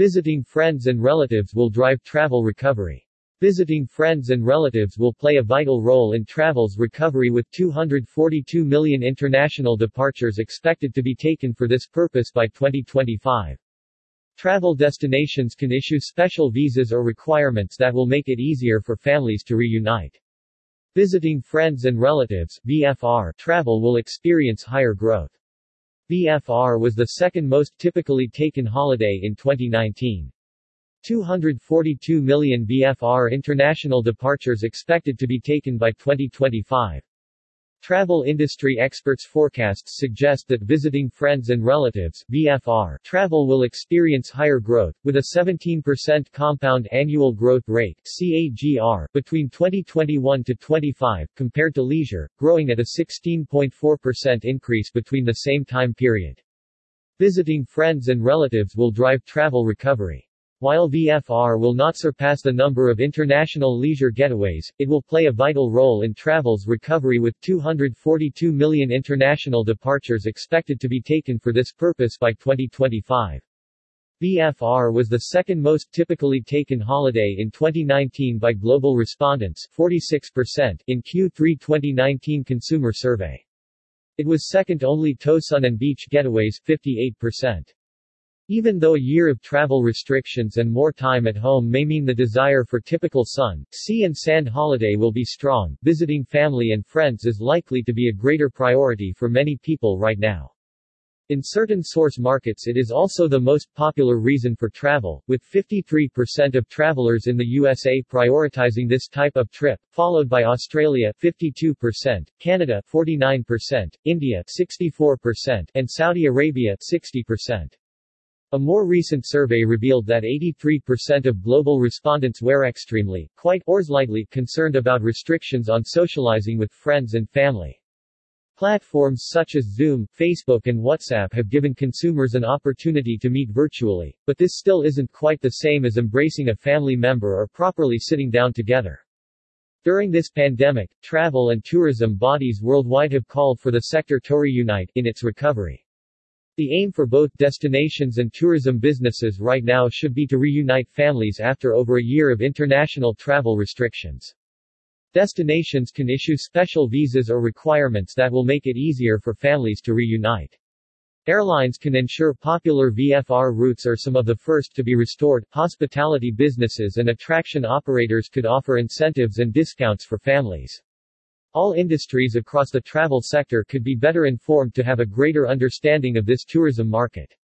Visiting friends and relatives will drive travel recovery. Visiting friends and relatives will play a vital role in travel's recovery, with 242 million international departures expected to be taken for this purpose by 2025. Travel destinations can issue special visas or requirements that will make it easier for families to reunite. Visiting friends and relatives (VFR) travel will experience higher growth. VFR was the second most typically taken holiday in 2019. 242 million VFR international departures expected to be taken by 2025. Travel industry experts' forecasts suggest that visiting friends and relatives (VFR) travel will experience higher growth, with a 17% compound annual growth rate (CAGR) between 2021 to 25, compared to leisure, growing at a 16.4% increase between the same time period. Visiting friends and relatives will drive travel recovery. While VFR will not surpass the number of international leisure getaways, it will play a vital role in travel's recovery, with 242 million international departures expected to be taken for this purpose by 2025. VFR was the second most typically taken holiday in 2019 by global respondents, 46%, in Q3 2019 Consumer Survey. It was second only to sun and beach getaways, 58%. Even though a year of travel restrictions and more time at home may mean the desire for typical sun, sea and sand holiday will be strong, visiting family and friends is likely to be a greater priority for many people right now. In certain source markets, it is also the most popular reason for travel, with 53% of travelers in the USA prioritizing this type of trip, followed by Australia 52%, Canada 49%, India 64%, and Saudi Arabia 60%. A more recent survey revealed that 83% of global respondents were extremely, quite, or slightly concerned about restrictions on socializing with friends and family. Platforms such as Zoom, Facebook, and WhatsApp have given consumers an opportunity to meet virtually, but this still isn't quite the same as embracing a family member or properly sitting down together. During this pandemic, travel and tourism bodies worldwide have called for the sector to reunite in its recovery. The aim for both destinations and tourism businesses right now should be to reunite families after over a year of international travel restrictions. Destinations can issue special visas or requirements that will make it easier for families to reunite. Airlines can ensure popular VFR routes are some of the first to be restored. Hospitality businesses and attraction operators could offer incentives and discounts for families. All industries across the travel sector could be better informed to have a greater understanding of this tourism market.